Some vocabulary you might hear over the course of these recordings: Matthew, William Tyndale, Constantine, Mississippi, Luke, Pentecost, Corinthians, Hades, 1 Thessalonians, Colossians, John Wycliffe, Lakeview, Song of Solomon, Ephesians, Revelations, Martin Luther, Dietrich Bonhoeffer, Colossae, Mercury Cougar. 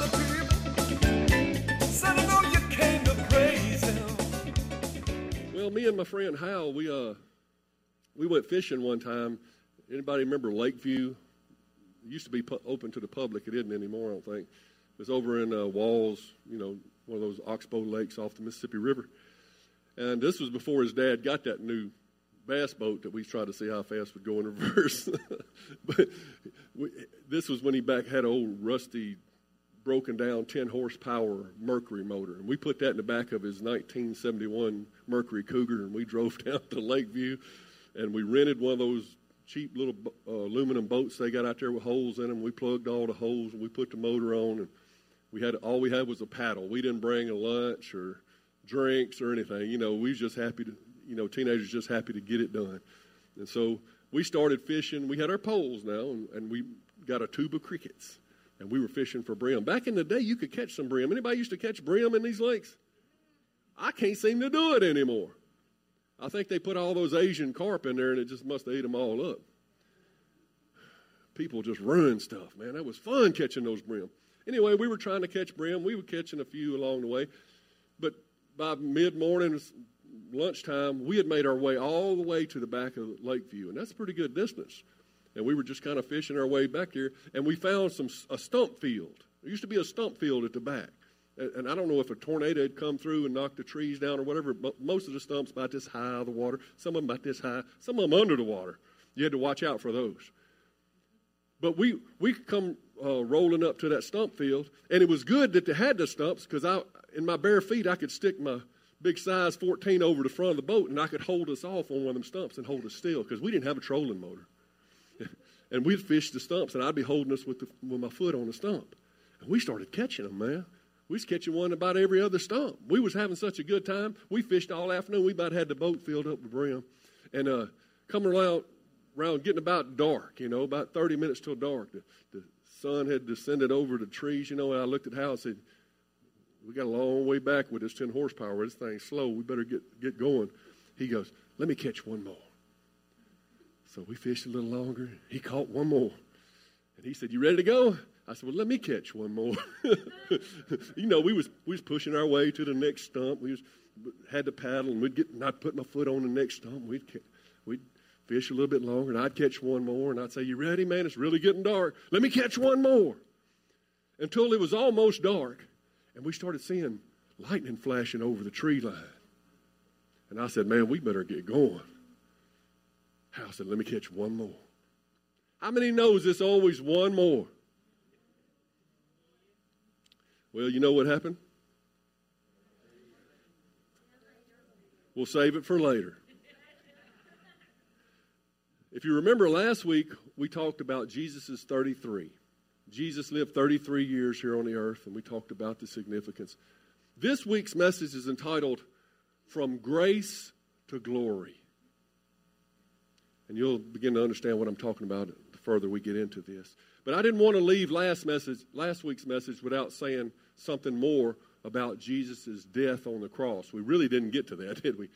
me, people. Said I know you came to praise him. Well, me and my friend Hal, we went fishing one time. Anybody remember Lakeview? It used to be open to the public. It isn't anymore, I don't think. It was over in Walls, you know, one of those oxbow lakes off the Mississippi River. And this was before his dad got that new bass boat that we tried to see how fast would go in reverse. But this was when he had an old rusty, broken-down 10-horsepower Mercury motor. And we put that in the back of his 1971 Mercury Cougar, and we drove down to Lakeview, and we rented one of those cheap little aluminum boats they got out there with holes in them. We plugged all the holes, and we put the motor on, and all we had was a paddle. We didn't bring a lunch or drinks or anything. You know, we was just happy to, you know, teenagers just happy to get it done. And so we started fishing. We had our poles now, and we got a tube of crickets, and we were fishing for brim. Back in the day, you could catch some brim. Anybody used to catch brim in these lakes? I can't seem to do it anymore. I think they put all those Asian carp in there, and it just must have ate them all up. People just ruin stuff, man. That was fun catching those brim. Anyway, we were trying to catch brim. We were catching a few along the way. But by mid-morning, lunchtime, we had made our way all the way to the back of Lakeview, and that's a pretty good distance. And we were just kind of fishing our way back there, and we found a stump field. There used to be a stump field at the back. And I don't know if a tornado had come through and knocked the trees down or whatever, but most of the stumps about this high of the water, some of them about this high, some of them under the water. You had to watch out for those. But we come rolling up to that stump field, and it was good that they had the stumps because in my bare feet I could stick my big size 14 over the front of the boat, and I could hold us off on one of them stumps and hold us still because we didn't have a trolling motor. And we'd fish the stumps, and I'd be holding us with my foot on the stump. And we started catching them, man. We was catching one about every other stump. We was having such a good time. We fished all afternoon. We about had the boat filled up with brim. And coming around, getting about dark, you know, about 30 minutes till dark. The sun had descended over the trees, you know, and I looked at Hal and said, we got a long way back with this 10 horsepower. This thing's slow. We better get going. He goes, let me catch one more. So we fished a little longer. He caught one more. And he said, you ready to go? I said, well, let me catch one more. You know, we was pushing our way to the next stump. We had to paddle, and I'd put my foot on the next stump. We'd fish a little bit longer, and I'd catch one more. And I'd say, you ready, man? It's really getting dark. Let me catch one more. Until it was almost dark, and we started seeing lightning flashing over the tree line. And I said, man, we better get going. Hal said, let me catch one more. How many knows it's always one more? Well, you know what happened? We'll save it for later. If you remember last week, we talked about Jesus' 33. Jesus lived 33 years here on the earth, and we talked about the significance. This week's message is entitled, From Grace to Glory. And you'll begin to understand what I'm talking about the further we get into this. But I didn't want to leave last week's message without saying something more about Jesus' death on the cross. We really didn't get to that, did we?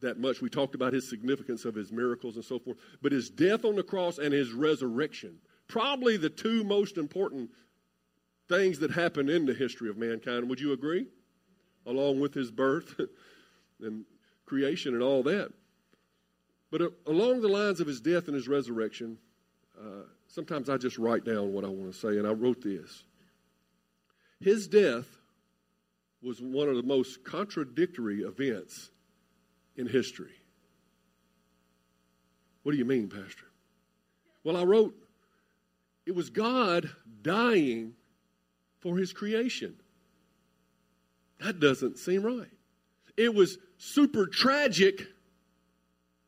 That much. We talked about his significance of his miracles and so forth. But his death on the cross and his resurrection, probably the two most important things that happened in the history of mankind. Would you agree? Along with his birth and creation and all that. But along the lines of his death and his resurrection, sometimes I just write down what I want to say, and I wrote this. His death was one of the most contradictory events in history. What do you mean, Pastor? Well, I wrote, it was God dying for his creation. That doesn't seem right. It was super tragic,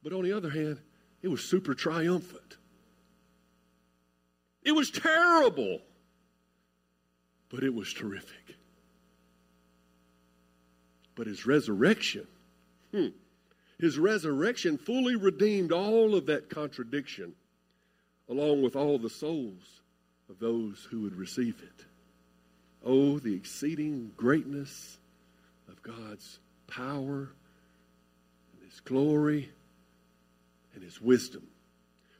but on the other hand, it was super triumphant. It was terrible, but it was terrific. But his resurrection His resurrection fully redeemed all of that contradiction, along with all the souls of those who would receive it. Oh, the exceeding greatness of God's power and His glory and His wisdom.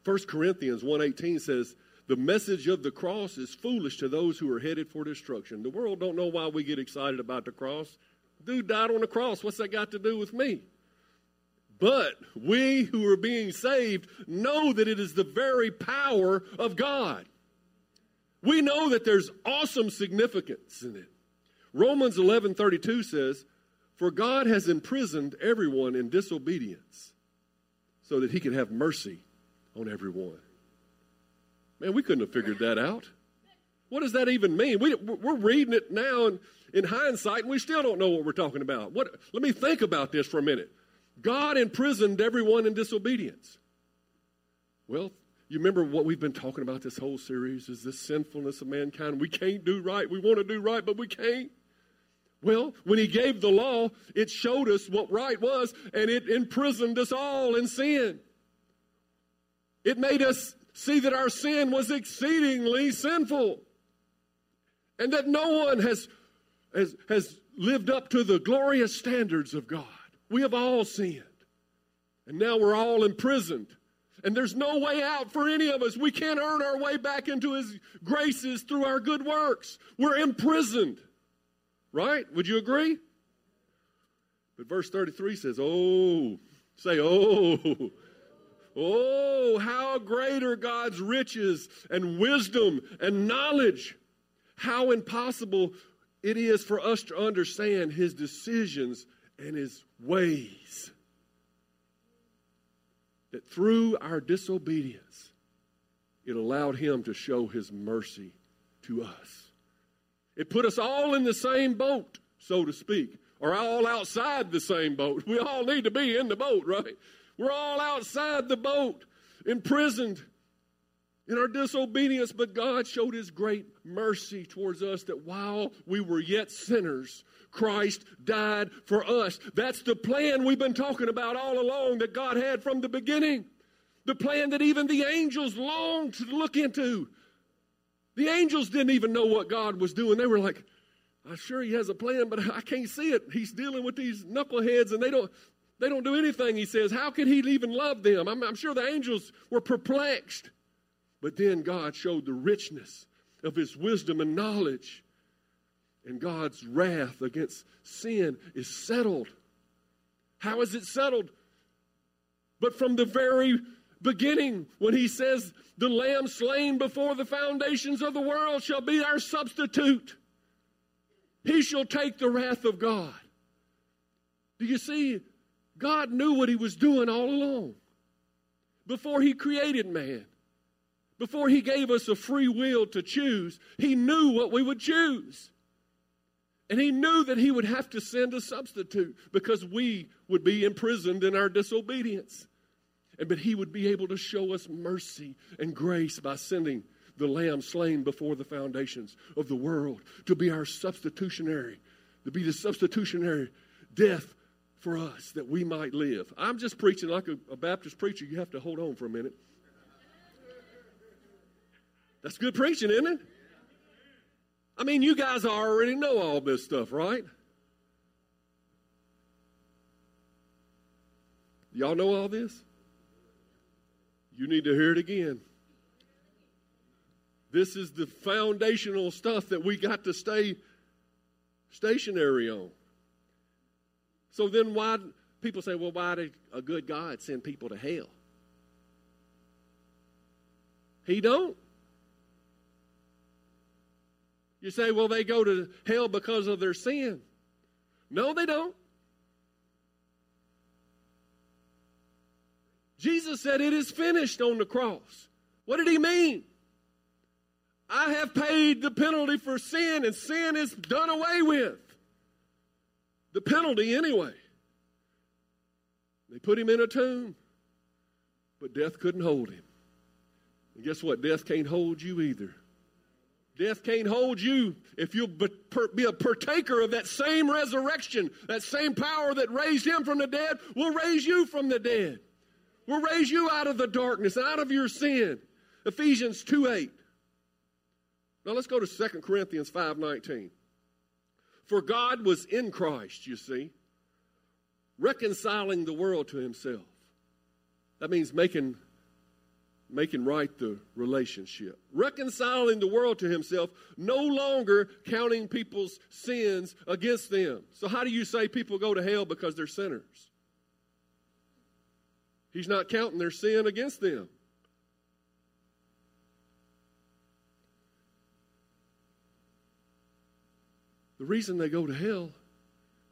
1 Corinthians 1:18 says, the message of the cross is foolish to those who are headed for destruction. The world don't know why we get excited about the cross. Dude died on the cross. What's that got to do with me? But we who are being saved know that it is the very power of God. We know that there's awesome significance in it. Romans 11:32 says, for God has imprisoned everyone in disobedience so that He can have mercy on everyone. Man, we couldn't have figured that out. What does that even mean? We're reading it now in hindsight, and we still don't know what we're talking about. Let me think about this for a minute. God imprisoned everyone in disobedience. Well, you remember what we've been talking about this whole series is this sinfulness of mankind. We can't do right. We want to do right, but we can't. Well, when He gave the law, it showed us what right was, and it imprisoned us all in sin. It made us see that our sin was exceedingly sinful and that no one has lived up to the glorious standards of God. We have all sinned, and now we're all imprisoned, and there's no way out for any of us. We can't earn our way back into His graces through our good works. We're imprisoned, right? Would you agree? But verse 33 says, Oh, how great are God's riches and wisdom and knowledge. How impossible it is for us to understand His decisions and His ways. That through our disobedience, it allowed Him to show His mercy to us. It put us all in the same boat, so to speak, or all outside the same boat. We all need to be in the boat, right? We're all outside the boat, imprisoned in our disobedience, but God showed His great mercy towards us that while we were yet sinners, Christ died for us. That's the plan we've been talking about all along that God had from the beginning. The plan that even the angels longed to look into. The angels didn't even know what God was doing. They were like, I'm sure He has a plan, but I can't see it. He's dealing with these knuckleheads, and they don't do anything, He says. How could He even love them? I'm sure the angels were perplexed. But then God showed the richness of His wisdom and knowledge. And God's wrath against sin is settled. How is it settled? But from the very beginning, when He says, the Lamb slain before the foundations of the world shall be our substitute. He shall take the wrath of God. Do you see? God knew what He was doing all along. Before He created man, before He gave us a free will to choose, He knew what we would choose. And He knew that He would have to send a substitute because we would be imprisoned in our disobedience. But He would be able to show us mercy and grace by sending the Lamb slain before the foundations of the world to be our substitutionary, to be the substitutionary death for us that we might live. I'm just preaching like a Baptist preacher. You have to hold on for a minute. That's good preaching, isn't it? I mean, you guys already know all this stuff, right? Y'all know all this? You need to hear it again. This is the foundational stuff that we got to stay stationary on. So then why, people say, well, why did a good God send people to hell? He don't. You say, well, they go to hell because of their sin. No, they don't. Jesus said it is finished on the cross. What did He mean? I have paid the penalty for sin, and sin is done away with. The penalty anyway. They put Him in a tomb, but death couldn't hold Him. And guess what? Death can't hold you either. Death can't hold you if you'll be a partaker of that same resurrection. That same power that raised him from the dead will raise you from the dead. Will raise you out of the darkness, out of your sin. Ephesians 2:8. Now let's go to 2 Corinthians 5:19. For God was in Christ, you see, reconciling the world to himself. That means making right the relationship. Reconciling the world to himself, no longer counting people's sins against them. So how do you say people go to hell because they're sinners? He's not counting their sin against them. The reason they go to hell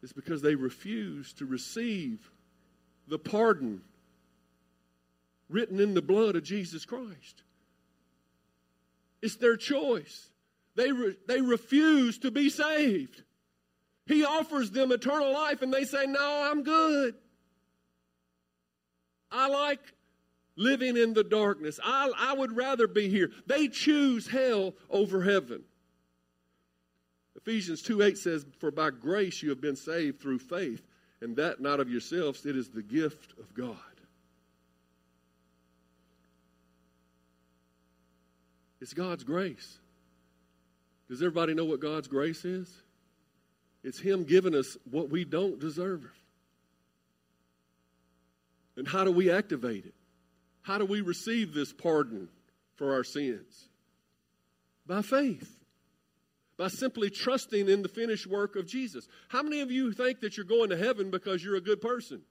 is because they refuse to receive the pardon written in the blood of Jesus Christ. It's their choice. They refuse to be saved. He offers them eternal life, and they say, no, I'm good. I like living in the darkness. I would rather be here. They choose hell over heaven. Ephesians 2:8 says, for by grace you have been saved through faith, and that not of yourselves, it is the gift of God. It's God's grace. Does everybody know what God's grace is? It's him giving us what we don't deserve. And how do we activate it? How do we receive this pardon for our sins? By faith. By simply trusting in the finished work of Jesus. How many of you think that you're going to heaven because you're a good person?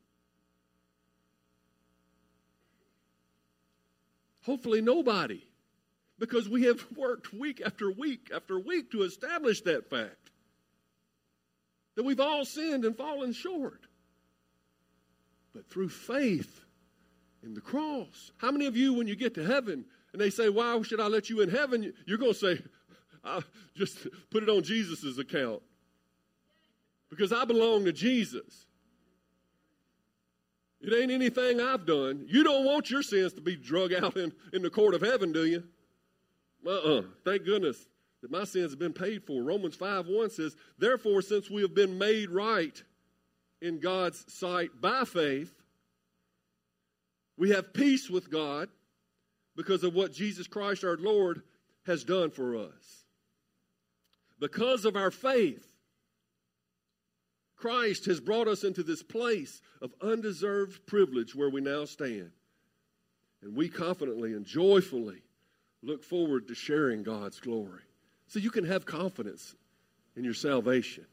Hopefully nobody. Because we have worked week after week after week to establish that fact. That we've all sinned and fallen short. But through faith in the cross. How many of you, when you get to heaven, and they say, why should I let you in heaven? You're going to say, I'll just put it on Jesus' account. Because I belong to Jesus. It ain't anything I've done. You don't want your sins to be drug out in the court of heaven, do you? Thank goodness that my sins have been paid for. Romans 5:1 says, therefore, since we have been made right in God's sight by faith, we have peace with God because of what Jesus Christ our Lord has done for us. Because of our faith, Christ has brought us into this place of undeserved privilege where we now stand. And we confidently and joyfully look forward to sharing God's glory. So you can have confidence in your salvation.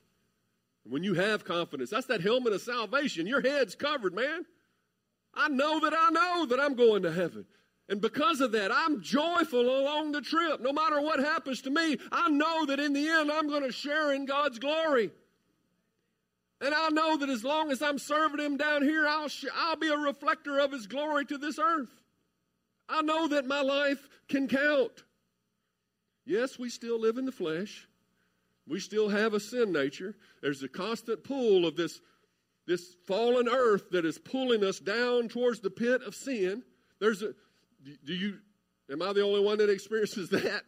When you have confidence, that's that helmet of salvation. Your head's covered, man. I know that I'm going to heaven. And because of that, I'm joyful along the trip. No matter what happens to me, I know that in the end, I'm going to share in God's glory. And I know that as long as I'm serving him down here, I'll be a reflector of his glory to this earth. I know that my life can count. Yes, we still live in the flesh. We still have a sin nature. There's a constant pull of this fallen earth that is pulling us down towards the pit of sin. Am I the only one that experiences that?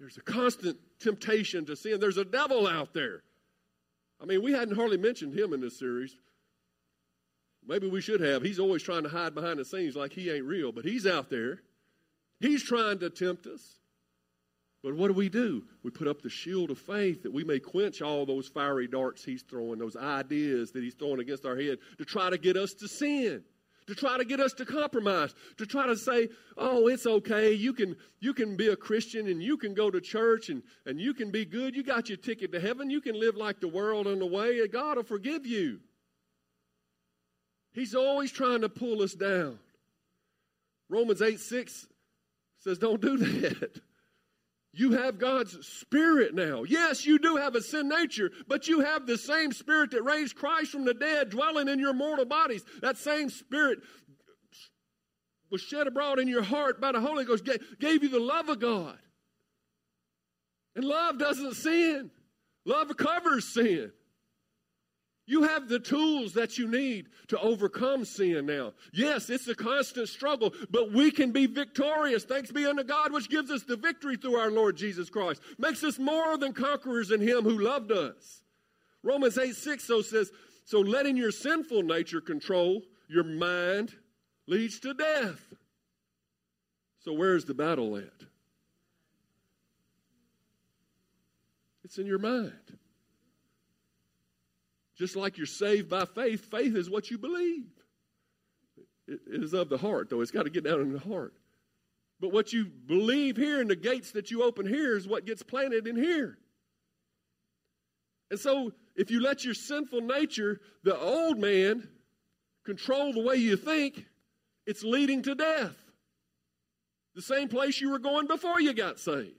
There's a constant temptation to sin. There's a devil out there. I mean, we hadn't hardly mentioned him in this series. Maybe we should have. He's always trying to hide behind the scenes like he ain't real, but he's out there. He's trying to tempt us. But what do? We put up the shield of faith that we may quench all those fiery darts he's throwing, those ideas that he's throwing against our head to try to get us to sin, to try to get us to compromise, to try to say, oh, it's okay, you can be a Christian and you can go to church and you can be good, you got your ticket to heaven, you can live like the world on the way, and God will forgive you. He's always trying to pull us down. Romans 8:6 says don't do that. You have God's Spirit now. Yes, you do have a sin nature, but you have the same Spirit that raised Christ from the dead dwelling in your mortal bodies. That same Spirit was shed abroad in your heart by the Holy Ghost, gave you the love of God. And love doesn't sin. Love covers sin. You have the tools that you need to overcome sin now. Yes, it's a constant struggle, but we can be victorious. Thanks be unto God, which gives us the victory through our Lord Jesus Christ. Makes us more than conquerors in him who loved us. Romans 8:6 says, so letting your sinful nature control your mind leads to death. So where's the battle at? It's in your mind. Just like you're saved by faith, faith is what you believe. It is of the heart, though. It's got to get down in the heart. But what you believe here and the gates that you open here is what gets planted in here. And so if you let your sinful nature, the old man, control the way you think, it's leading to death. The same place you were going before you got saved.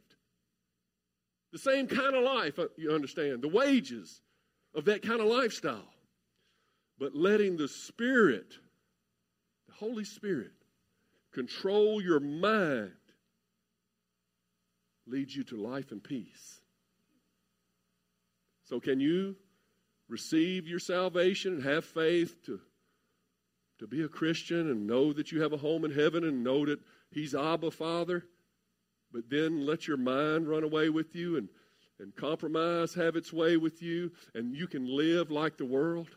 The same kind of life, you understand, the wages of that kind of lifestyle. But letting the Spirit, the Holy Spirit, control your mind leads you to life and peace. So can you receive your salvation and have faith to be a Christian and know that you have a home in heaven and know that he's Abba Father, but then let your mind run away with you and compromise, have its way with you, and you can live like the world?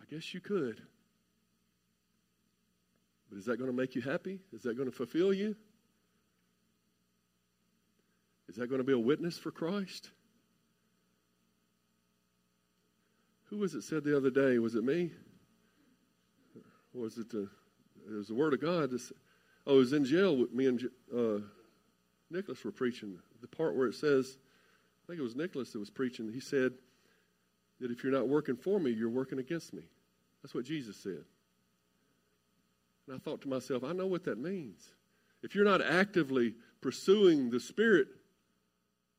I guess you could. But is that going to make you happy? Is that going to fulfill you? Is that going to be a witness for Christ? Who was it said the other day? Was it me? Or was it the Word of God that said, oh, it was in jail with me and Nicholas were preaching. The part where it says, I think it was Nicholas that was preaching. He said that if you're not working for me, you're working against me. That's what Jesus said. And I thought to myself, I know what that means. If you're not actively pursuing the Spirit,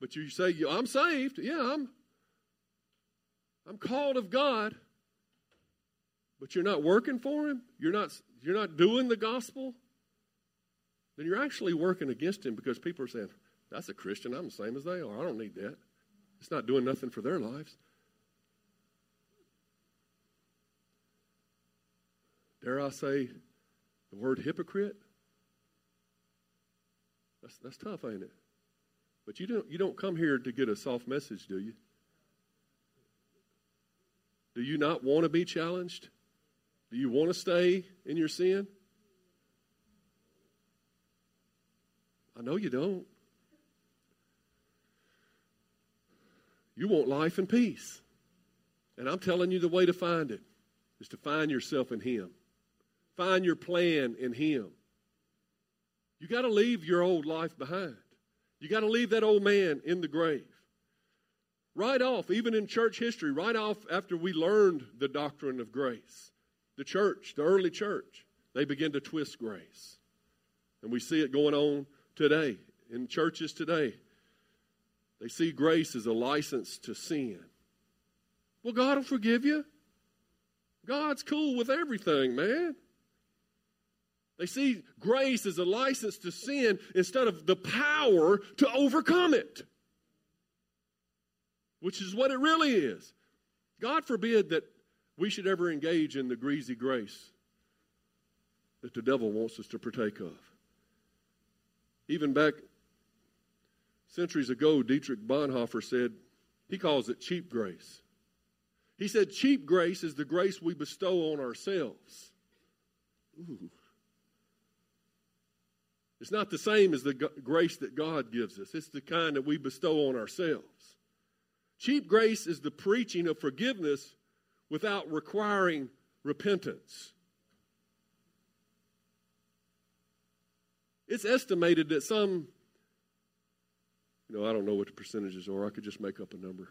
but you say, I'm saved. Yeah, I'm called of God. But you're not working for him. You're not doing the gospel. Then you're actually working against him, because people are saying, that's a Christian. I'm the same as they are. I don't need that. It's not doing nothing for their lives. Dare I say the word hypocrite? That's tough, ain't it? But you don't come here to get a soft message, do you? Do you not want to be challenged? Do you want to stay in your sin? I know you don't. You want life and peace. And I'm telling you the way to find it is to find yourself in him. Find your plan in him. You got to leave your old life behind. You got to leave that old man in the grave. Right off, even in church history, right off after we learned the doctrine of grace, the church, the early church, they began to twist grace. And we see it going on today, in churches today. They see grace as a license to sin. Well, God will forgive you. God's cool with everything, man. They see grace as a license to sin instead of the power to overcome it, which is what it really is. God forbid that we should ever engage in the greasy grace that the devil wants us to partake of. Even back centuries ago, Dietrich Bonhoeffer said, he calls it cheap grace. He said cheap grace is the grace we bestow on ourselves. Ooh. It's not the same as the grace that God gives us. It's the kind that we bestow on ourselves. Cheap grace is the preaching of forgiveness without requiring repentance. It's estimated that I don't know what the percentages are. I could just make up a number.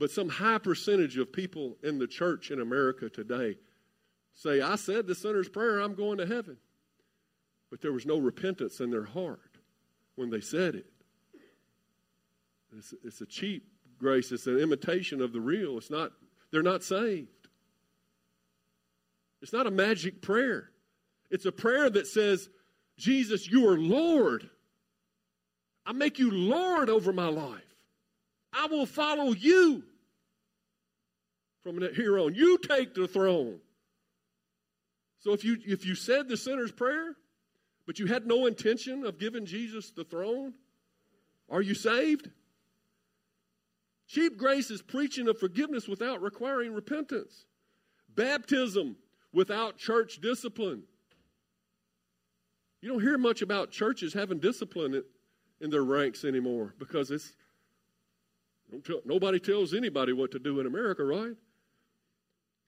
But some high percentage of people in the church in America today say, I said the sinner's prayer, I'm going to heaven. But there was no repentance in their heart when they said it. It's a cheap grace. It's an imitation of the real. They're not saved. It's not a magic prayer. It's a prayer that says, Jesus, you are Lord. I make you Lord over my life. I will follow you. From here on, you take the throne. So if you said the sinner's prayer, but you had no intention of giving Jesus the throne, are you saved? Cheap grace is preaching of forgiveness without requiring repentance. Baptism without church discipline. You don't hear much about churches having discipline in their ranks anymore because nobody tells anybody what to do in America, right?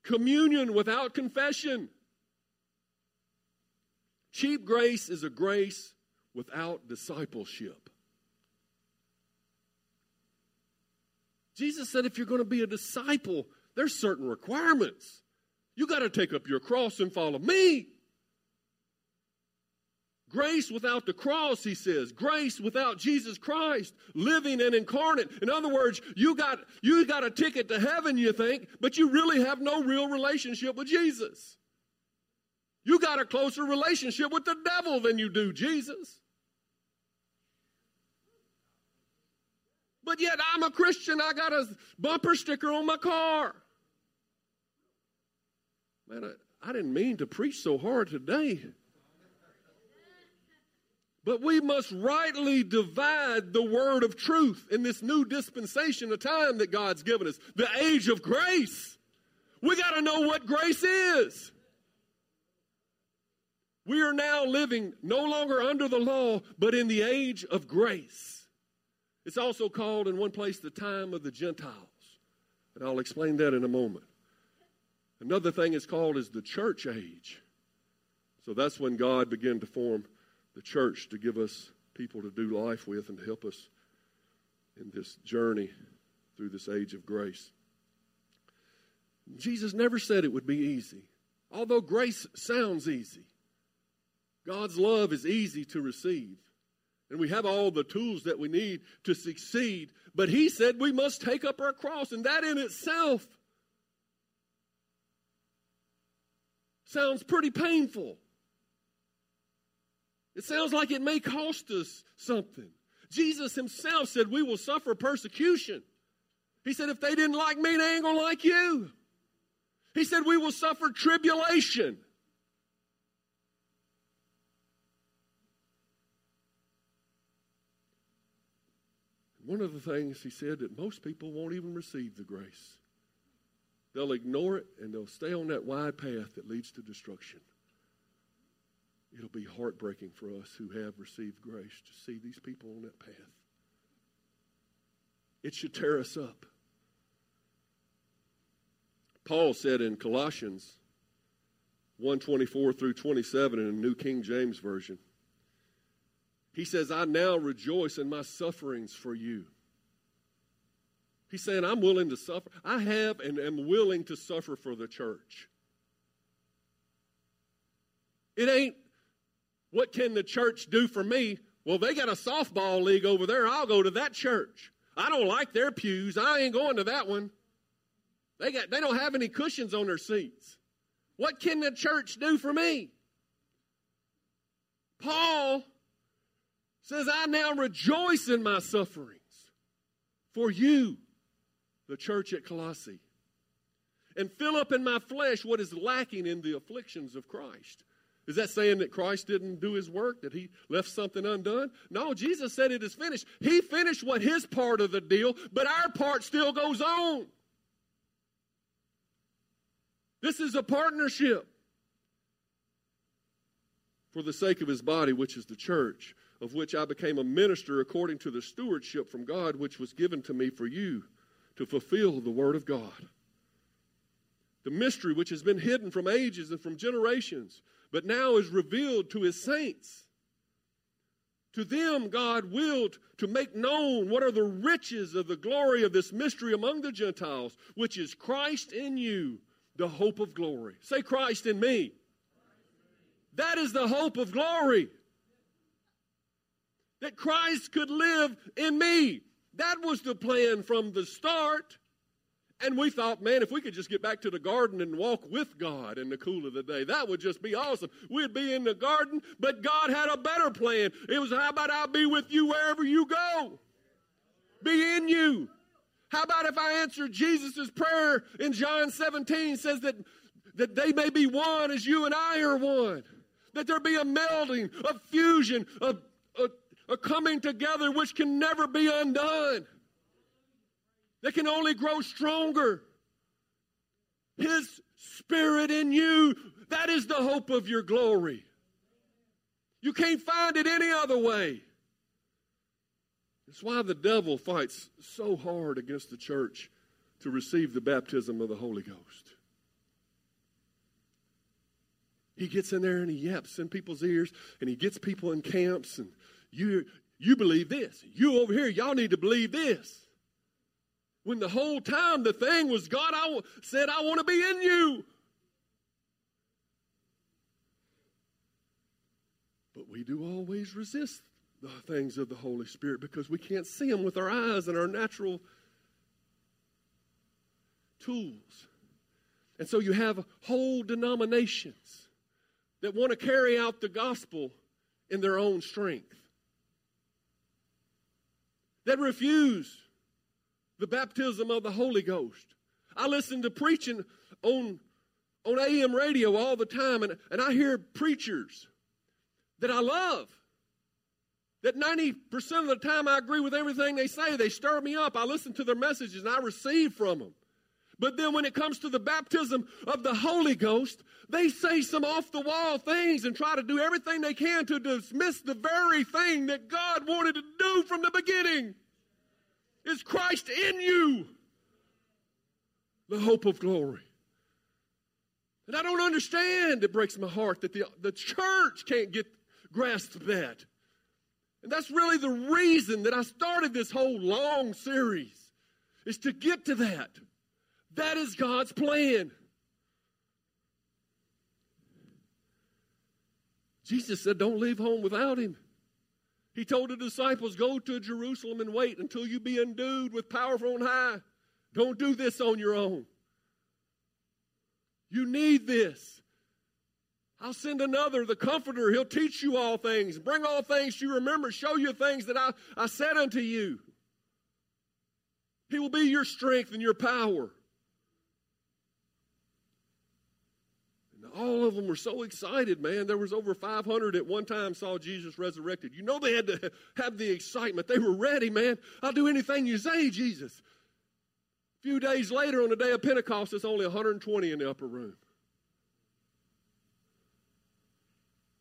Communion without confession. Cheap grace is a grace without discipleship. Jesus said if you're going to be a disciple, there's certain requirements. You got to take up your cross and follow me. Grace without the cross, he says. Grace without Jesus Christ, living and incarnate. In other words, you got a ticket to heaven, you think, but you really have no real relationship with Jesus. You got a closer relationship with the devil than you do Jesus. But yet I'm a Christian. I got a bumper sticker on my car. Man, I didn't mean to preach so hard today. But we must rightly divide the word of truth in this new dispensation of time that God's given us, the age of grace. We got to know what grace is. We are now living no longer under the law, but in the age of grace. It's also called in one place the time of the Gentiles. And I'll explain that in a moment. Another thing it's called is the church age. So that's when God began to form the church to give us people to do life with and to help us in this journey through this age of grace. Jesus never said it would be easy. Although grace sounds easy, God's love is easy to receive. And we have all the tools that we need to succeed. But he said we must take up our cross. And that in itself sounds pretty painful. It sounds like it may cost us something. Jesus himself said we will suffer persecution. He said if they didn't like me, they ain't going to like you. He said we will suffer tribulation. One of the things he said that most people won't even receive the grace. They'll ignore it and they'll stay on that wide path that leads to destruction. It'll be heartbreaking for us who have received grace to see these people on that path. It should tear us up. Paul said in Colossians 1:24 through 27 in the New King James Version, he says, I now rejoice in my sufferings for you. He's saying, I'm willing to suffer. I have and am willing to suffer for the church. It ain't, what can the church do for me? Well, they got a softball league over there. I'll go to that church. I don't like their pews. I ain't going to that one. They don't have any cushions on their seats. What can the church do for me? Paul says, I now rejoice in my sufferings for you, the church at Colossae, and fill up in my flesh what is lacking in the afflictions of Christ. Is that saying that Christ didn't do his work, that he left something undone? No, Jesus said it is finished. He finished what his part of the deal, but our part still goes on. This is a partnership for the sake of his body, which is the church, of which I became a minister according to the stewardship from God, which was given to me for you to fulfill the word of God. The mystery which has been hidden from ages and from generations, but now is revealed to his saints. To them God willed to make known what are the riches of the glory of this mystery among the Gentiles, which is Christ in you, the hope of glory. Say, Christ in me. That is the hope of glory. That Christ could live in me. That was the plan from the start. And we thought, man, if we could just get back to the garden and walk with God in the cool of the day, that would just be awesome. We'd be in the garden, but God had a better plan. It was, how about I'll be with you wherever you go? Be in you. How about if I answer Jesus' prayer in John 17 says that they may be one as you and I are one. That there be a melding, a fusion, a coming together which can never be undone. They can only grow stronger. His Spirit in you, that is the hope of your glory. You can't find it any other way. It's why the devil fights so hard against the church to receive the baptism of the Holy Ghost. He gets in there and he yaps in people's ears and he gets people in camps and you believe this. You over here, y'all need to believe this. When the whole time the thing was God said, I want to be in you. But we do always resist the things of the Holy Spirit because we can't see them with our eyes and our natural tools. And so you have whole denominations that want to carry out the gospel in their own strength. That refuse the baptism of the Holy Ghost. I listen to preaching on AM radio all the time, and I hear preachers that I love, that 90% of the time I agree with everything they say. They stir me up. I listen to their messages, and I receive from them. But then when it comes to the baptism of the Holy Ghost, they say some off-the-wall things and try to do everything they can to dismiss the very thing that God wanted to do from the beginning. Is Christ in you, the hope of glory? And I don't understand. It breaks my heart that the church can't grasp that. And that's really the reason that I started this whole long series, is to get to that. That is God's plan. Jesus said, don't leave home without him. He told the disciples, go to Jerusalem and wait until you be endued with power from on high. Don't do this on your own. You need this. I'll send another, the Comforter. He'll teach you all things. Bring all things to you. Remember, show you things that I said unto you. He will be your strength and your power. All of them were so excited, man. There was over 500 at one time saw Jesus resurrected. You know they had to have the excitement. They were ready, man. I'll do anything you say, Jesus. A few days later on the day of Pentecost, it's only 120 in the upper room.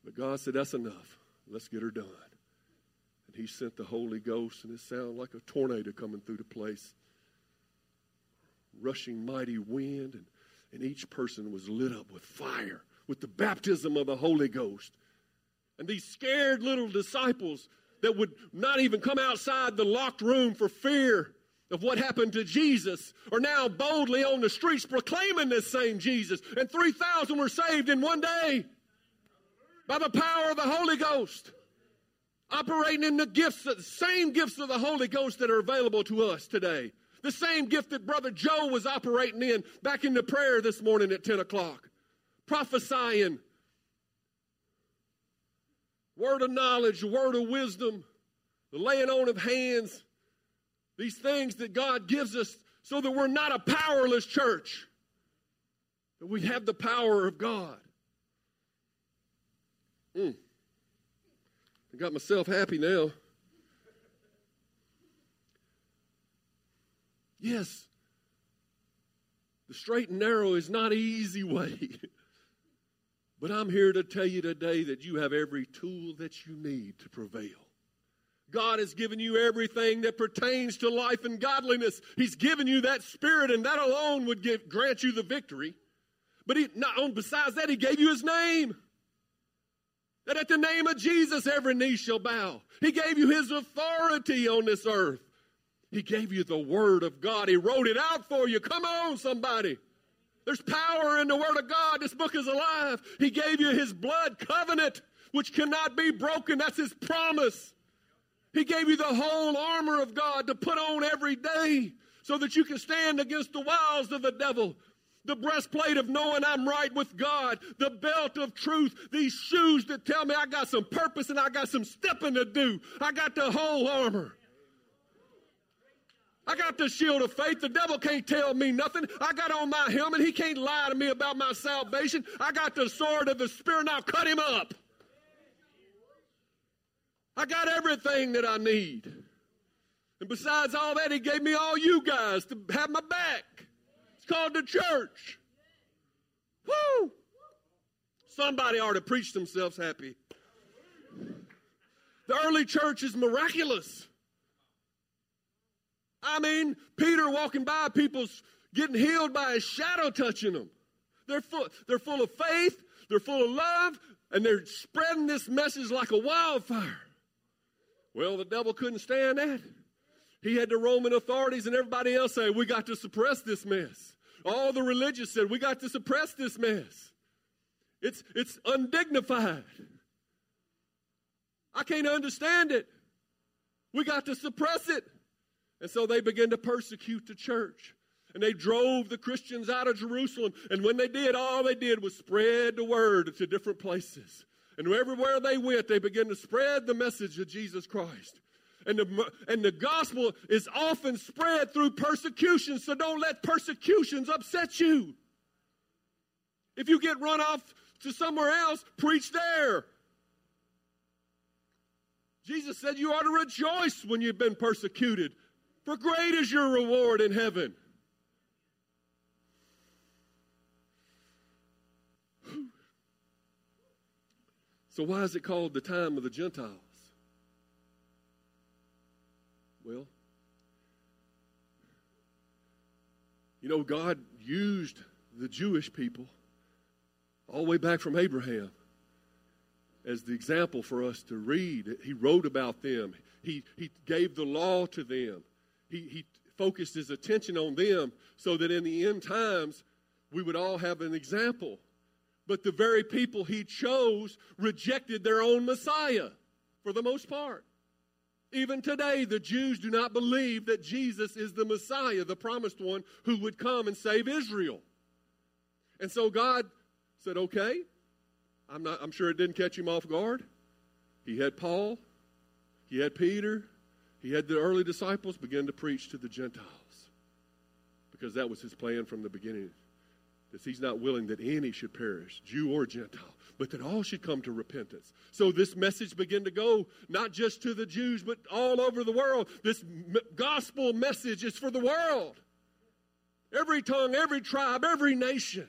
But God said, that's enough. Let's get her done. And he sent the Holy Ghost, and it sounded like a tornado coming through the place. Rushing mighty wind, and each person was lit up with fire, with the baptism of the Holy Ghost. And these scared little disciples that would not even come outside the locked room for fear of what happened to Jesus are now boldly on the streets proclaiming this same Jesus. And 3,000 were saved in one day by the power of the Holy Ghost, operating in the same gifts of the Holy Ghost that are available to us today. The same gift that Brother Joe was operating in back in the prayer this morning at 10 o'clock. Prophesying. Word of knowledge, word of wisdom, the laying on of hands. These things that God gives us so that we're not a powerless church. That we have the power of God. I got myself happy now. Yes, the straight and narrow is not an easy way. But I'm here to tell you today that you have every tool that you need to prevail. God has given you everything that pertains to life and godliness. He's given you that Spirit, and that alone would grant you the victory. But besides that, he gave you his name. That at the name of Jesus, every knee shall bow. He gave you his authority on this earth. He gave you the Word of God. He wrote it out for you. Come on, somebody. There's power in the Word of God. This book is alive. He gave you his blood covenant, which cannot be broken. That's his promise. He gave you the whole armor of God to put on every day so that you can stand against the wiles of the devil. The breastplate of knowing I'm right with God. The belt of truth. These shoes that tell me I got some purpose and I got some stepping to do. I got the whole armor. I got the shield of faith. The devil can't tell me nothing. I got on my helmet. He can't lie to me about my salvation. I got the sword of the Spirit, and I'll cut him up. I got everything that I need. And besides all that, he gave me all you guys to have my back. It's called the church. Woo! Somebody ought to preach themselves happy. The early church is miraculous. I mean, Peter walking by, people's getting healed by his shadow touching them. They're full of faith, they're full of love, and they're spreading this message like a wildfire. Well, the devil couldn't stand that. He had the Roman authorities and everybody else say, we got to suppress this mess. All the religious said, we got to suppress this mess. It's undignified. I can't understand it. We got to suppress it. And so they began to persecute the church. And they drove the Christians out of Jerusalem. And when they did, all they did was spread the word to different places. And everywhere they went, they began to spread the message of Jesus Christ. And the gospel is often spread through persecution, so don't let persecutions upset you. If you get run off to somewhere else, preach there. Jesus said you ought to rejoice when you've been persecuted, for great is your reward in heaven. So why is it called the time of the Gentiles? Well, you know, God used the Jewish people all the way back from Abraham as the example for us to read. He wrote about them. He gave the law to them. He focused his attention on them so that in the end times we would all have an example. But the very people he chose rejected their own Messiah for the most part. Even today, the Jews do not believe that Jesus is the Messiah, the promised one who would come and save Israel. And so God said, okay, I'm sure it didn't catch him off guard. He had Paul, he had Peter, he had the early disciples begin to preach to the Gentiles because that was his plan from the beginning. That he's not willing that any should perish, Jew or Gentile, but that all should come to repentance. So this message began to go not just to the Jews, but all over the world. This gospel message is for the world. Every tongue, every tribe, every nation.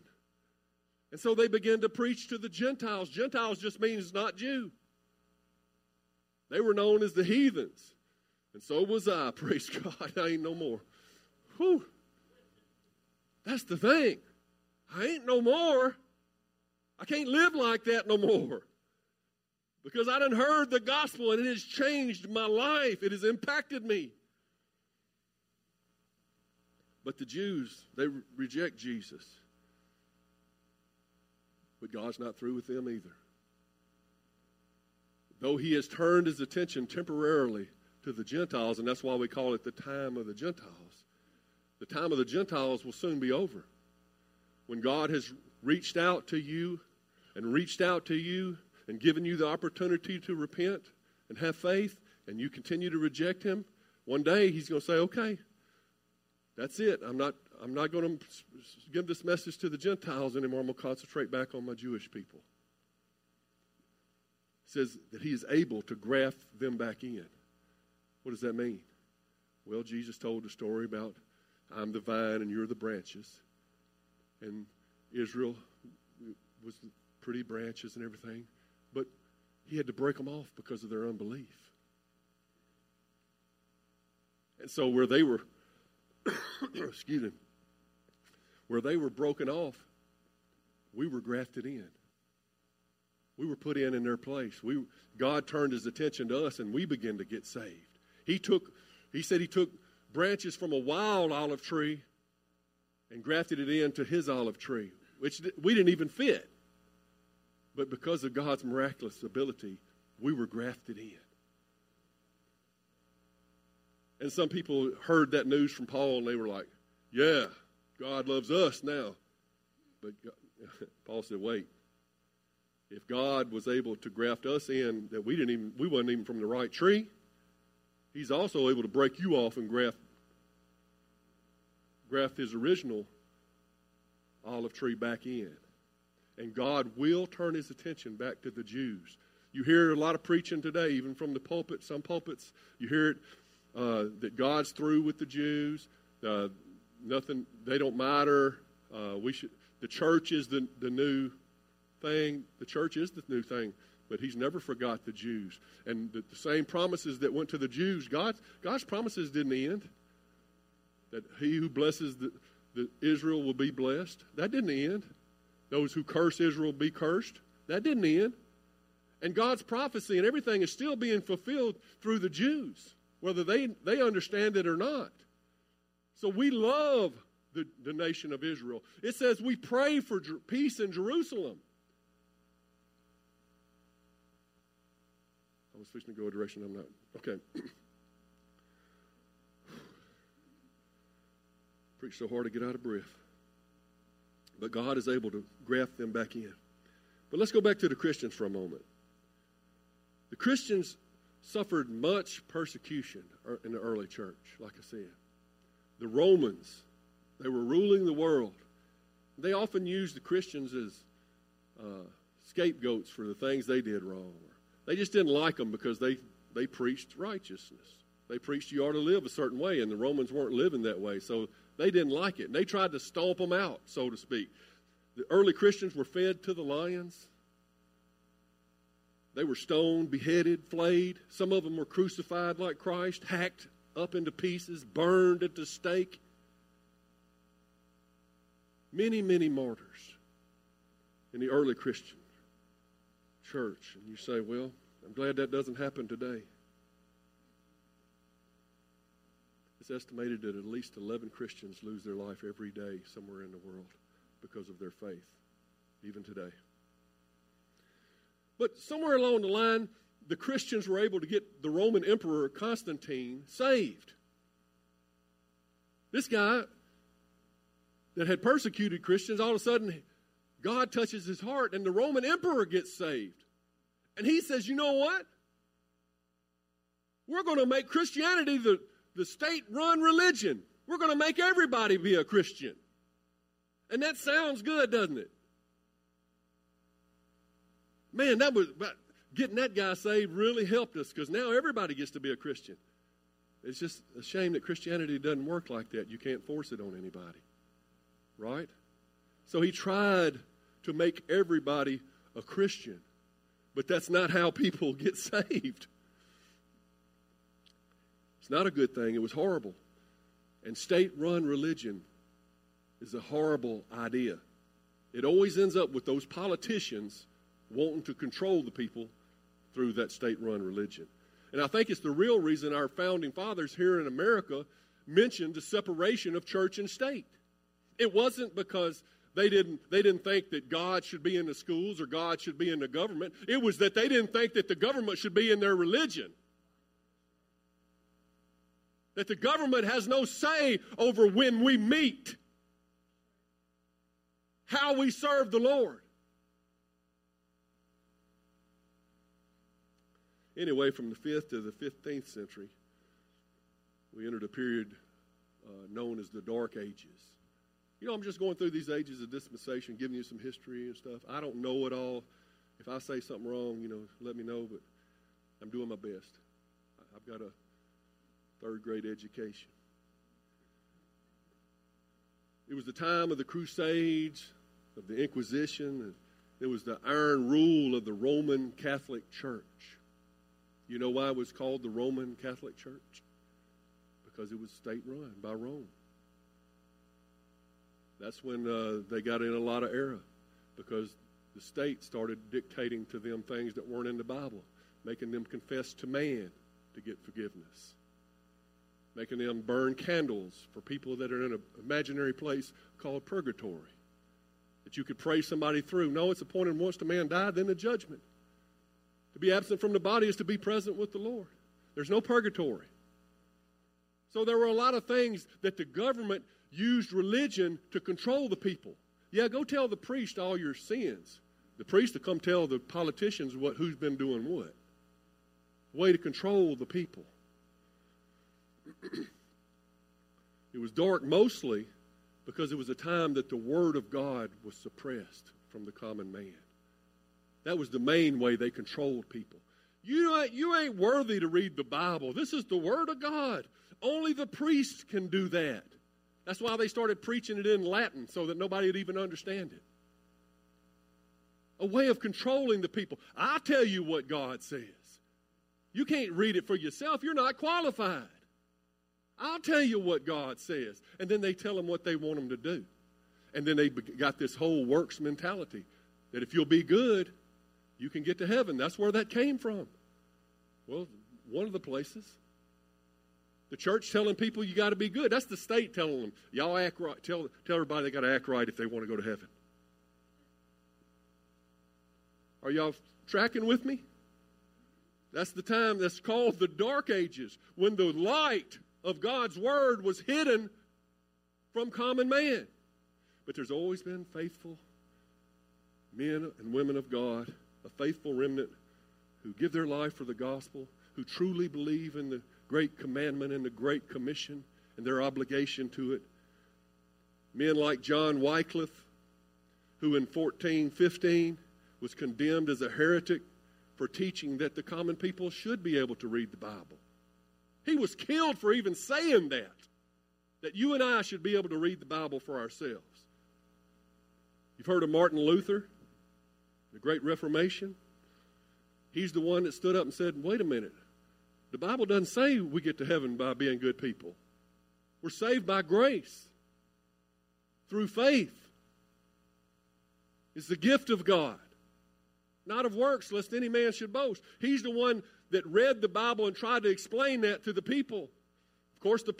And so they began to preach to the Gentiles. Gentiles just means not Jew. They were known as the heathens. And so was I, praise God. I ain't no more. Whew. That's the thing. I ain't no more. I can't live like that no more. Because I done heard the gospel and it has changed my life. It has impacted me. But the Jews, they reject Jesus. But God's not through with them either. Though he has turned his attention temporarily to the Gentiles, and that's why we call it the time of the Gentiles. The time of the Gentiles will soon be over. When God has reached out to you and given you the opportunity to repent and have faith and you continue to reject him, one day he's going to say, okay, that's it. I'm not going to give this message to the Gentiles anymore. I'm going to concentrate back on my Jewish people. It says that he is able to graft them back in. What does that mean? Well, Jesus told the story about I'm the vine and you're the branches. And Israel was pretty branches and everything. But he had to break them off because of their unbelief. And so where they were, excuse me, where they were broken off, we were grafted in. We were put in their place. God turned his attention to us and we began to get saved. He said he took branches from a wild olive tree and grafted it into his olive tree, which we didn't even fit. But because of God's miraculous ability, we were grafted in. And some people heard that news from Paul, and they were like, yeah, God loves us now. But Paul said, wait. If God was able to graft us in that we weren't even from the right tree, he's also able to break you off and graft graft his original olive tree back in. And God will turn his attention back to the Jews. You hear a lot of preaching today, even from the pulpit, some pulpits. You hear it that God's through with the Jews. Nothing, they don't matter. The church is the new thing. The church is the new thing, but he's never forgot the Jews. And the same promises that went to the Jews, God's promises didn't end. That he who blesses the Israel will be blessed. That didn't end. Those who curse Israel be cursed. That didn't end. And God's prophecy and everything is still being fulfilled through the Jews, whether they understand it or not. So we love the nation of Israel. It says we pray for peace in Jerusalem. I was fixing to go a direction I'm not. Okay. Preach so hard to get out of breath. But God is able to graft them back in. But let's go back to the Christians for a moment. The Christians suffered much persecution in the early church, like I said. The Romans, they were ruling the world. They often used the Christians as scapegoats for the things they did wrong. They just didn't like them because they preached righteousness. They preached you ought to live a certain way, and the Romans weren't living that way, so they didn't like it. And they tried to stomp them out, so to speak. The early Christians were fed to the lions. They were stoned, beheaded, flayed. Some of them were crucified like Christ, hacked up into pieces, burned at the stake. Many, many martyrs in the early Christian church. And you say, well, I'm glad that doesn't happen today. It's estimated that at least 11 Christians lose their life every day somewhere in the world because of their faith, even today. But somewhere along the line, the Christians were able to get the Roman Emperor Constantine saved. This guy that had persecuted Christians, all of a sudden, God touches his heart and the Roman Emperor gets saved. And he says, you know what? We're going to make Christianity the state-run religion. We're going to make everybody be a Christian. And that sounds good, doesn't it? Man, that was... Getting that guy saved really helped us because now everybody gets to be a Christian. It's just a shame that Christianity doesn't work like that. You can't force it on anybody, right? So he tried to make everybody a Christian, but that's not how people get saved. It's not a good thing. It was horrible. And state-run religion is a horrible idea. It always ends up with those politicians wanting to control the people through that state-run religion. And I think it's the real reason our founding fathers here in America mentioned the separation of church and state. It wasn't because they didn't think that God should be in the schools or God should be in the government. It was that they didn't think that the government should be in their religion. That the government has no say over when we meet, how we serve the Lord. Anyway, from the 5th to the 15th century, we entered a period known as the Dark Ages. You know, I'm just going through these ages of dispensation, giving you some history and stuff. I don't know it all. If I say something wrong, you know, let me know, but I'm doing my best. I've got a third-grade education. It was the time of the Crusades, of the Inquisition, and it was the iron rule of the Roman Catholic Church. You know why it was called the Roman Catholic Church? Because it was state-run by Rome. That's when they got in a lot of error, because the state started dictating to them things that weren't in the Bible, making them confess to man to get forgiveness, making them burn candles for people that are in an imaginary place called purgatory, that you could pray somebody through. No, it's appointed once the man died, then the judgment. To be absent from the body is to be present with the Lord. There's no purgatory. So there were a lot of things that the government used religion to control the people. Yeah, go tell the priest all your sins. The priest will come tell the politicians who's been doing what. Way to control the people. It was dark mostly because it was a time that the Word of God was suppressed from the common man. That was the main way they controlled people. You ain't worthy to read the Bible. This is the Word of God. Only the priests can do that. That's why they started preaching it in Latin so that nobody would even understand it. A way of controlling the people. I tell you what God says. You can't read it for yourself. You're not qualified. I'll tell you what God says. And then they tell them what they want them to do. And then they got this whole works mentality that if you'll be good, you can get to heaven. That's where that came from. Well, one of the places. The church telling people you got to be good. That's the state telling them, y'all act right. Tell everybody they got to act right if they want to go to heaven. Are y'all tracking with me? That's the time that's called the Dark Ages, when the light of God's Word was hidden from common man. But there's always been faithful men and women of God, a faithful remnant who give their life for the gospel, who truly believe in the great commandment and the great commission and their obligation to it. Men like John Wycliffe, who in 1415 was condemned as a heretic for teaching that the common people should be able to read the Bible. He was killed for even saying that you and I should be able to read the Bible for ourselves. You've heard of Martin Luther, the Great Reformation. He's the one that stood up and said, wait a minute, the Bible doesn't say we get to heaven by being good people. We're saved by grace, through faith. It's the gift of God. Not of works, lest any man should boast. He's the one that read the Bible and tried to explain that to the people. Of course, the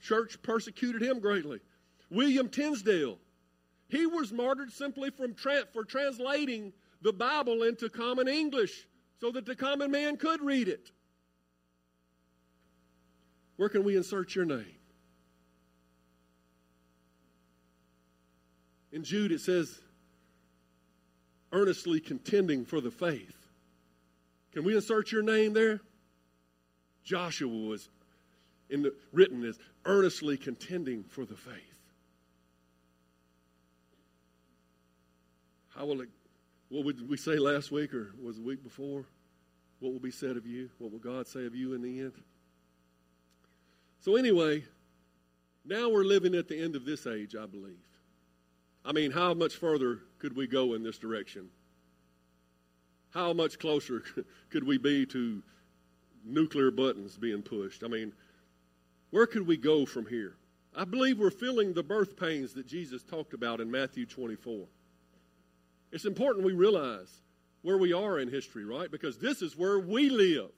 church persecuted him greatly. William Tyndale, he was martyred simply for translating the Bible into common English so that the common man could read it. Where can we insert your name? In Jude it says, earnestly contending for the faith. Can we insert your name there? Joshua was written as earnestly contending for the faith. What would we say last week, or was it the week before? What will be said of you? What will God say of you in the end? So anyway, now we're living at the end of this age, I believe. I mean, how much further could we go in this direction? How much closer could we be to nuclear buttons being pushed? I mean, where could we go from here? I believe we're feeling the birth pains that Jesus talked about in Matthew 24. It's important we realize where we are in history, right? Because this is where we live.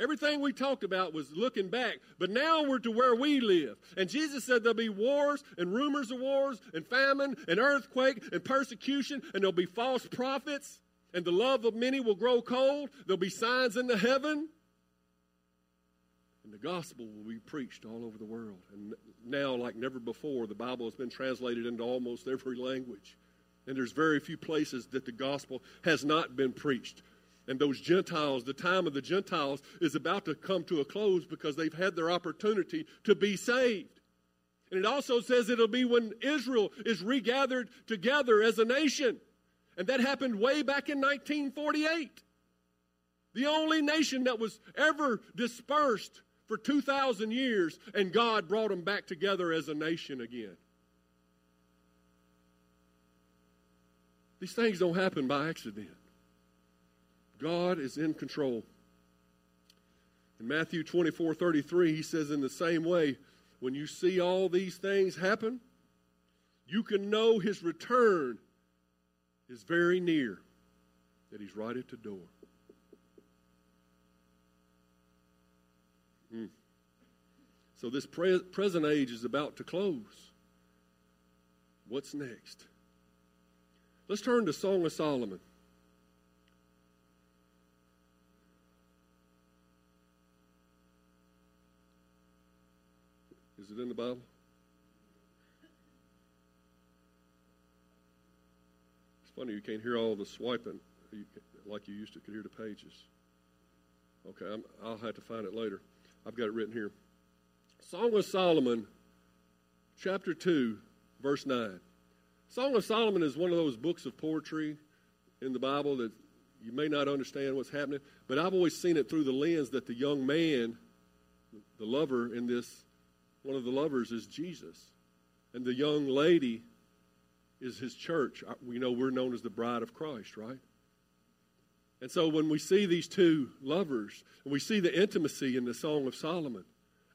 Everything we talked about was looking back, but now we're to where we live. And Jesus said there'll be wars and rumors of wars and famine and earthquake and persecution, and there'll be false prophets, and the love of many will grow cold. There'll be signs in the heaven, and the gospel will be preached all over the world. And now, like never before, the Bible has been translated into almost every language, and there's very few places that the gospel has not been preached. And those Gentiles, the time of the Gentiles is about to come to a close because they've had their opportunity to be saved. And it also says it'll be when Israel is regathered together as a nation. And that happened way back in 1948. The only nation that was ever dispersed for 2,000 years, and God brought them back together as a nation again. These things don't happen by accident. God is in control. In Matthew 24:33, he says in the same way, when you see all these things happen, you can know his return is very near, that he's right at the door. So this present age is about to close. What's next? Let's turn to Song of Solomon. Is it in the Bible? It's funny, you can't hear all the swiping like you used to could hear the pages. Okay, I'll have to find it later. I've got it written here. Song of Solomon, chapter 2, verse 9. Song of Solomon is one of those books of poetry in the Bible that you may not understand what's happening, but I've always seen it through the lens that the young man, the lover in this, one of the lovers is Jesus, and the young lady is his church. We know we're known as the bride of Christ, right? And so when we see these two lovers, and we see the intimacy in the Song of Solomon,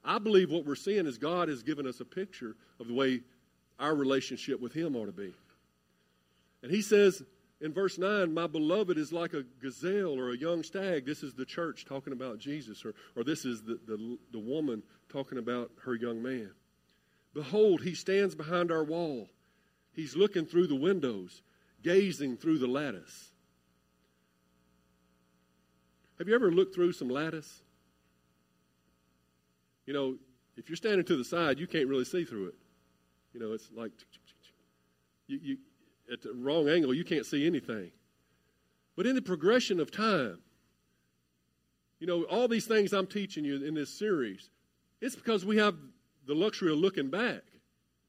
I believe what we're seeing is God has given us a picture of the way our relationship with him ought to be. And he says in verse 9, my beloved is like a gazelle or a young stag. This is the church talking about Jesus, or this is the woman talking about her young man. Behold, he stands behind our wall. He's looking through the windows, gazing through the lattice. Have you ever looked through some lattice? You know, if you're standing to the side, you can't really see through it. You know, it's like you at the wrong angle, you can't see anything. But in the progression of time, you know, all these things I'm teaching you in this series, it's because we have the luxury of looking back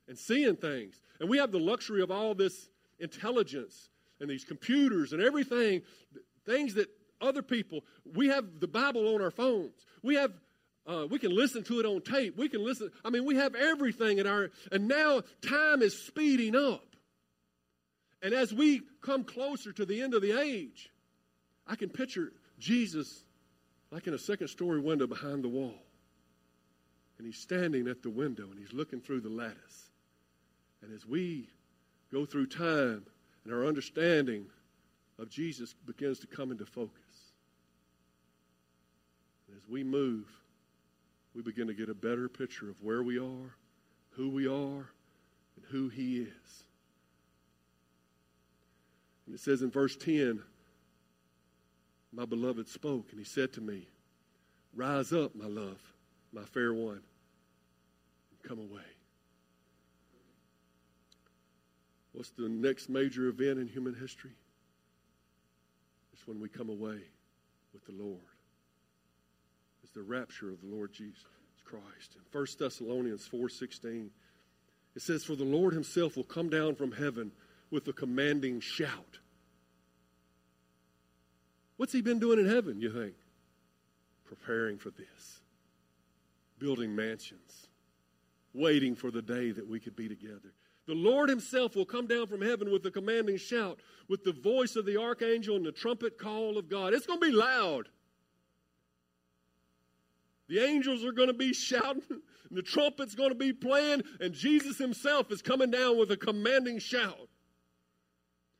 and seeing things. And we have the luxury of all this intelligence and these computers and everything, things that other people, we have the Bible on our phones. We have, we can listen to it on tape. We can listen. I mean, we have everything in our, and now time is speeding up. And as we come closer to the end of the age, I can picture Jesus like in a second-story window behind the wall. And he's standing at the window, and he's looking through the lattice. And as we go through time and our understanding of Jesus begins to come into focus. And as we move, we begin to get a better picture of where we are, and who he is. And it says in verse 10, my beloved spoke, and he said to me, rise up, my love, my fair one, and come away. What's the next major event in human history? It's when we come away with the Lord. It's the rapture of the Lord Jesus Christ. In 1 Thessalonians 4:16, it says, for the Lord himself will come down from heaven with a commanding shout. What's he been doing in heaven, you think? Preparing for this. Building mansions. Waiting for the day that we could be together. The Lord himself will come down from heaven with a commanding shout, with the voice of the archangel and the trumpet call of God. It's going to be loud. The angels are going to be shouting, and the trumpet's going to be playing, and Jesus himself is coming down with a commanding shout.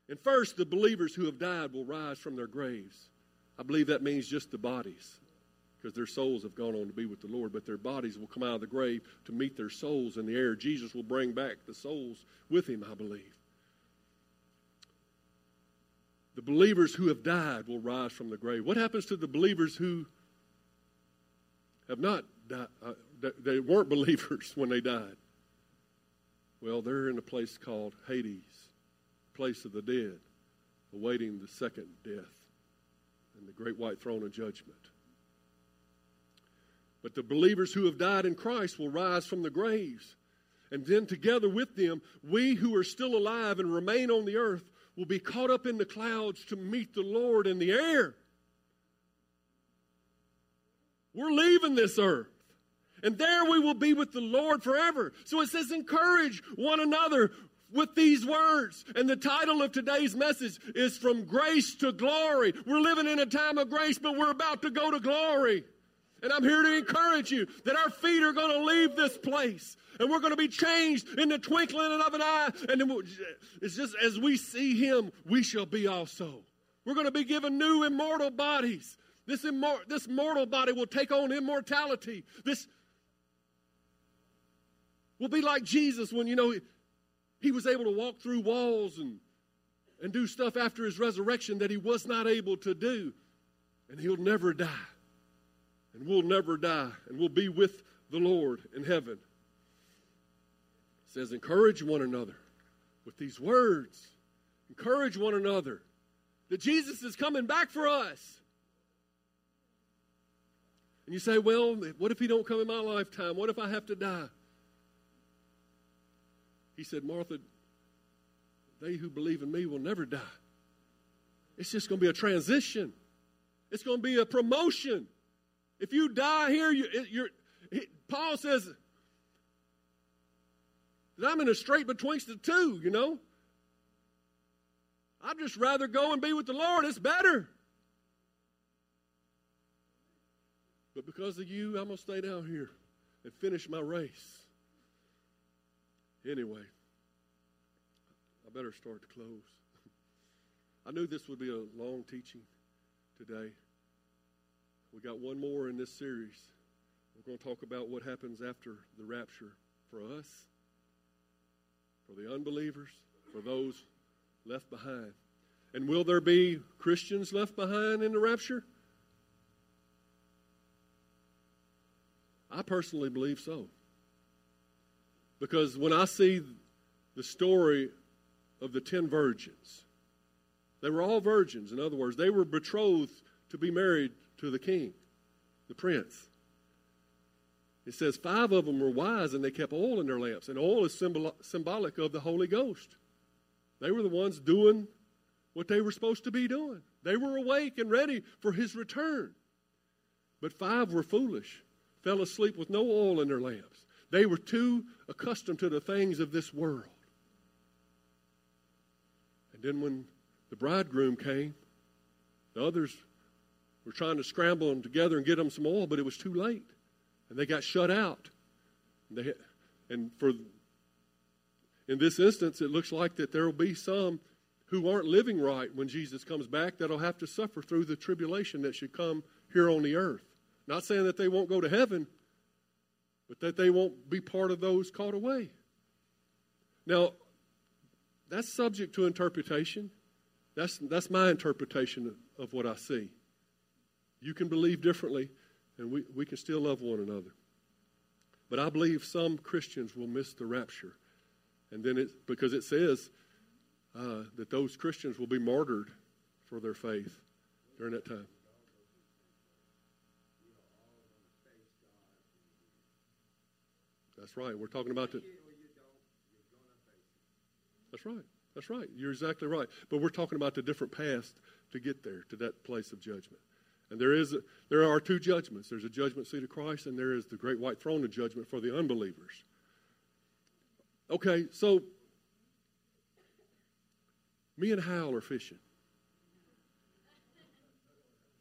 And first, the believers who have died will rise from their graves. I believe that means just the bodies, because their souls have gone on to be with the Lord, but their bodies will come out of the grave to meet their souls in the air. Jesus will bring back the souls with him, I believe. The believers who have died will rise from the grave. What happens to the believers who have not died? They weren't believers when they died. Well, they're in a place called Hades, place of the dead, awaiting the second death and the great white throne of judgment. But the believers who have died in Christ will rise from the graves. And then together with them, we who are still alive and remain on the earth will be caught up in the clouds to meet the Lord in the air. We're leaving this earth. And there we will be with the Lord forever. So it says, encourage one another with these words. And the title of today's message is From Grace to Glory. We're living in a time of grace, but we're about to go to glory. And I'm here to encourage you that our feet are going to leave this place. And we're going to be changed in the twinkling of an eye. And then it's just as we see him, we shall be also. We're going to be given new immortal bodies. This mortal body will take on immortality. This will be like Jesus when, you know, he was able to walk through walls and do stuff after his resurrection that he was not able to do. And he'll never die. And we'll never die, and we'll be with the Lord in heaven. It says, encourage one another with these words. Encourage one another that Jesus is coming back for us. And you say, well, what if he don't come in my lifetime? What if I have to die? He said, Martha, they who believe in me will never die. It's just going to be a transition. It's going to be a promotion. If you die here, Paul says that I'm in a strait betwixt the two, you know. I'd just rather go and be with the Lord. It's better. But because of you, I'm going to stay down here and finish my race. Anyway, I better start to close. I knew this would be a long teaching today. We got one more in this series. We're going to talk about what happens after the rapture for us, for the unbelievers, for those left behind. And will there be Christians left behind in the rapture? I personally believe so. Because when I see the story of the 10 virgins, they were all virgins. In other words, they were betrothed to be married to the king, the prince. It says 5 of them were wise and they kept oil in their lamps. And oil is symbolic of the Holy Ghost. They were the ones doing what they were supposed to be doing. They were awake and ready for his return. But 5 were foolish, fell asleep with no oil in their lamps. They were too accustomed to the things of this world. And then when the bridegroom came, the others were trying to scramble them together and get them some oil, but it was too late. And they got shut out. In this instance, it looks like that there will be some who aren't living right when Jesus comes back that'll have to suffer through the tribulation that should come here on the earth. Not saying that they won't go to heaven, but that they won't be part of those caught away. Now, that's subject to interpretation. That's my interpretation of what I see. You can believe differently, and we can still love one another. But I believe some Christians will miss the rapture. And then because it says that those Christians will be martyred for their faith during that time. That's right. We're talking about the... That's right. That's right. You're exactly right. But we're talking about the different paths to get there, to that place of judgment. And there are 2 judgments. There's a judgment seat of Christ, and there is the great white throne of judgment for the unbelievers. Okay, so me and Hal are fishing.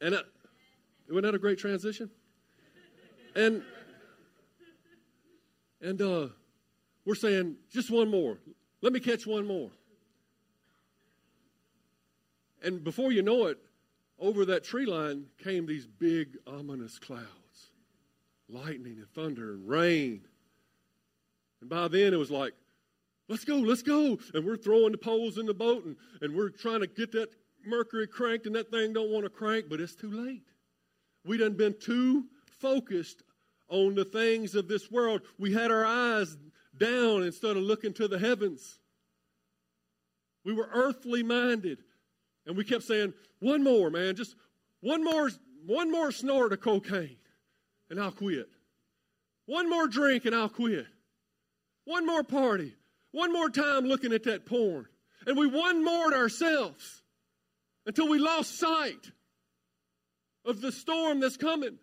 And wasn't that a great transition? And we're saying, just one more. Let me catch one more. And before you know it, over that tree line came these big, ominous clouds. Lightning and thunder and rain. And by then it was like, let's go. And we're throwing the poles in the boat and we're trying to get that Mercury cranked, and that thing don't want to crank, but it's too late. We done been too focused on the things of this world. We had our eyes down instead of looking to the heavens. We were earthly minded. And we kept saying, one more, man, just one more snort of cocaine and I'll quit. One more drink and I'll quit. One more party. One more time looking at that porn. And we one more ourselves until we lost sight of the storm that's coming.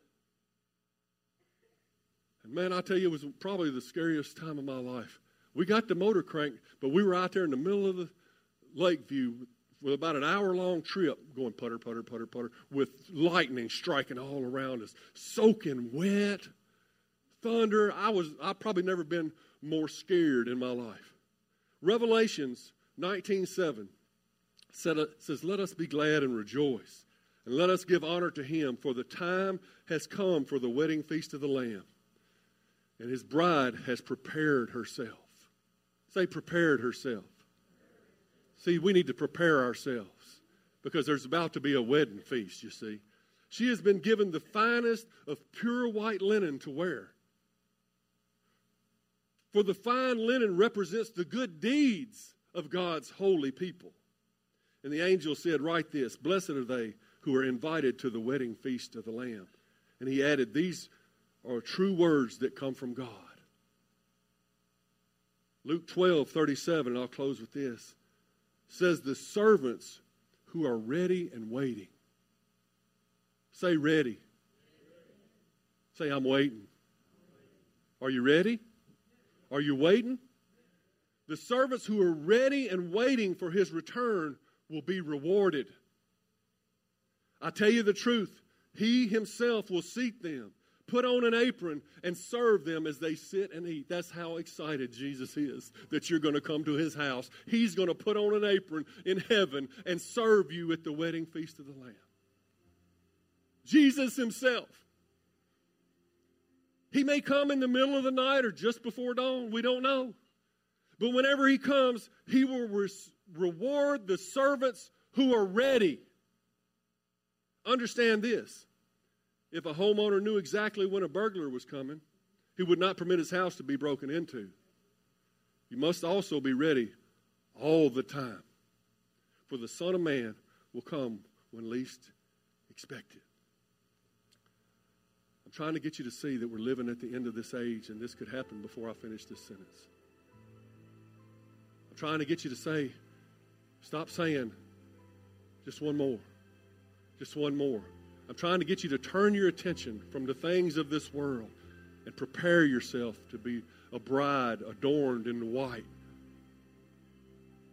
And man, I tell you, it was probably the scariest time of my life. We got the motor cranked, but we were out there in the middle of the Lakeview with about an hour-long trip going putter, putter, putter, putter, with lightning striking all around us, soaking wet, thunder. I've probably never been more scared in my life. Revelations 19:7 says, "Let us be glad and rejoice, and let us give honor to him, for the time has come for the wedding feast of the Lamb, and his bride has prepared herself." Say, prepared herself. See, we need to prepare ourselves because there's about to be a wedding feast, you see. She has been given the finest of pure white linen to wear. For the fine linen represents the good deeds of God's holy people. And the angel said, "Write this, blessed are they who are invited to the wedding feast of the Lamb." And he added, "These are true words that come from God." Luke 12:37, and I'll close with this, says the servants who are ready and waiting. Say ready. Say, I'm waiting. Are you ready? Are you waiting? The servants who are ready and waiting for his return will be rewarded. I tell you the truth, he himself will seat them, put on an apron, and serve them as they sit and eat. That's how excited Jesus is that you're going to come to his house. He's going to put on an apron in heaven and serve you at the wedding feast of the Lamb. Jesus himself. He may come in the middle of the night or just before dawn. We don't know. But whenever he comes, he will reward the servants who are ready. Understand this. If a homeowner knew exactly when a burglar was coming, he would not permit his house to be broken into. You must also be ready all the time, for the Son of Man will come when least expected. I'm trying to get you to see that we're living at the end of this age, and this could happen before I finish this sentence. I'm trying to get you to say, stop saying, just one more, just one more. I'm trying to get you to turn your attention from the things of this world and prepare yourself to be a bride adorned in white,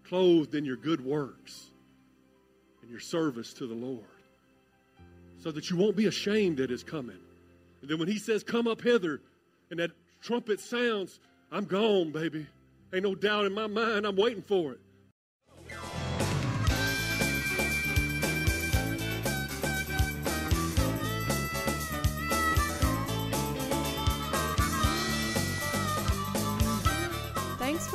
clothed in your good works and your service to the Lord, so that you won't be ashamed at his coming. And then when he says, come up hither, and that trumpet sounds, I'm gone, baby. Ain't no doubt in my mind, I'm waiting for it.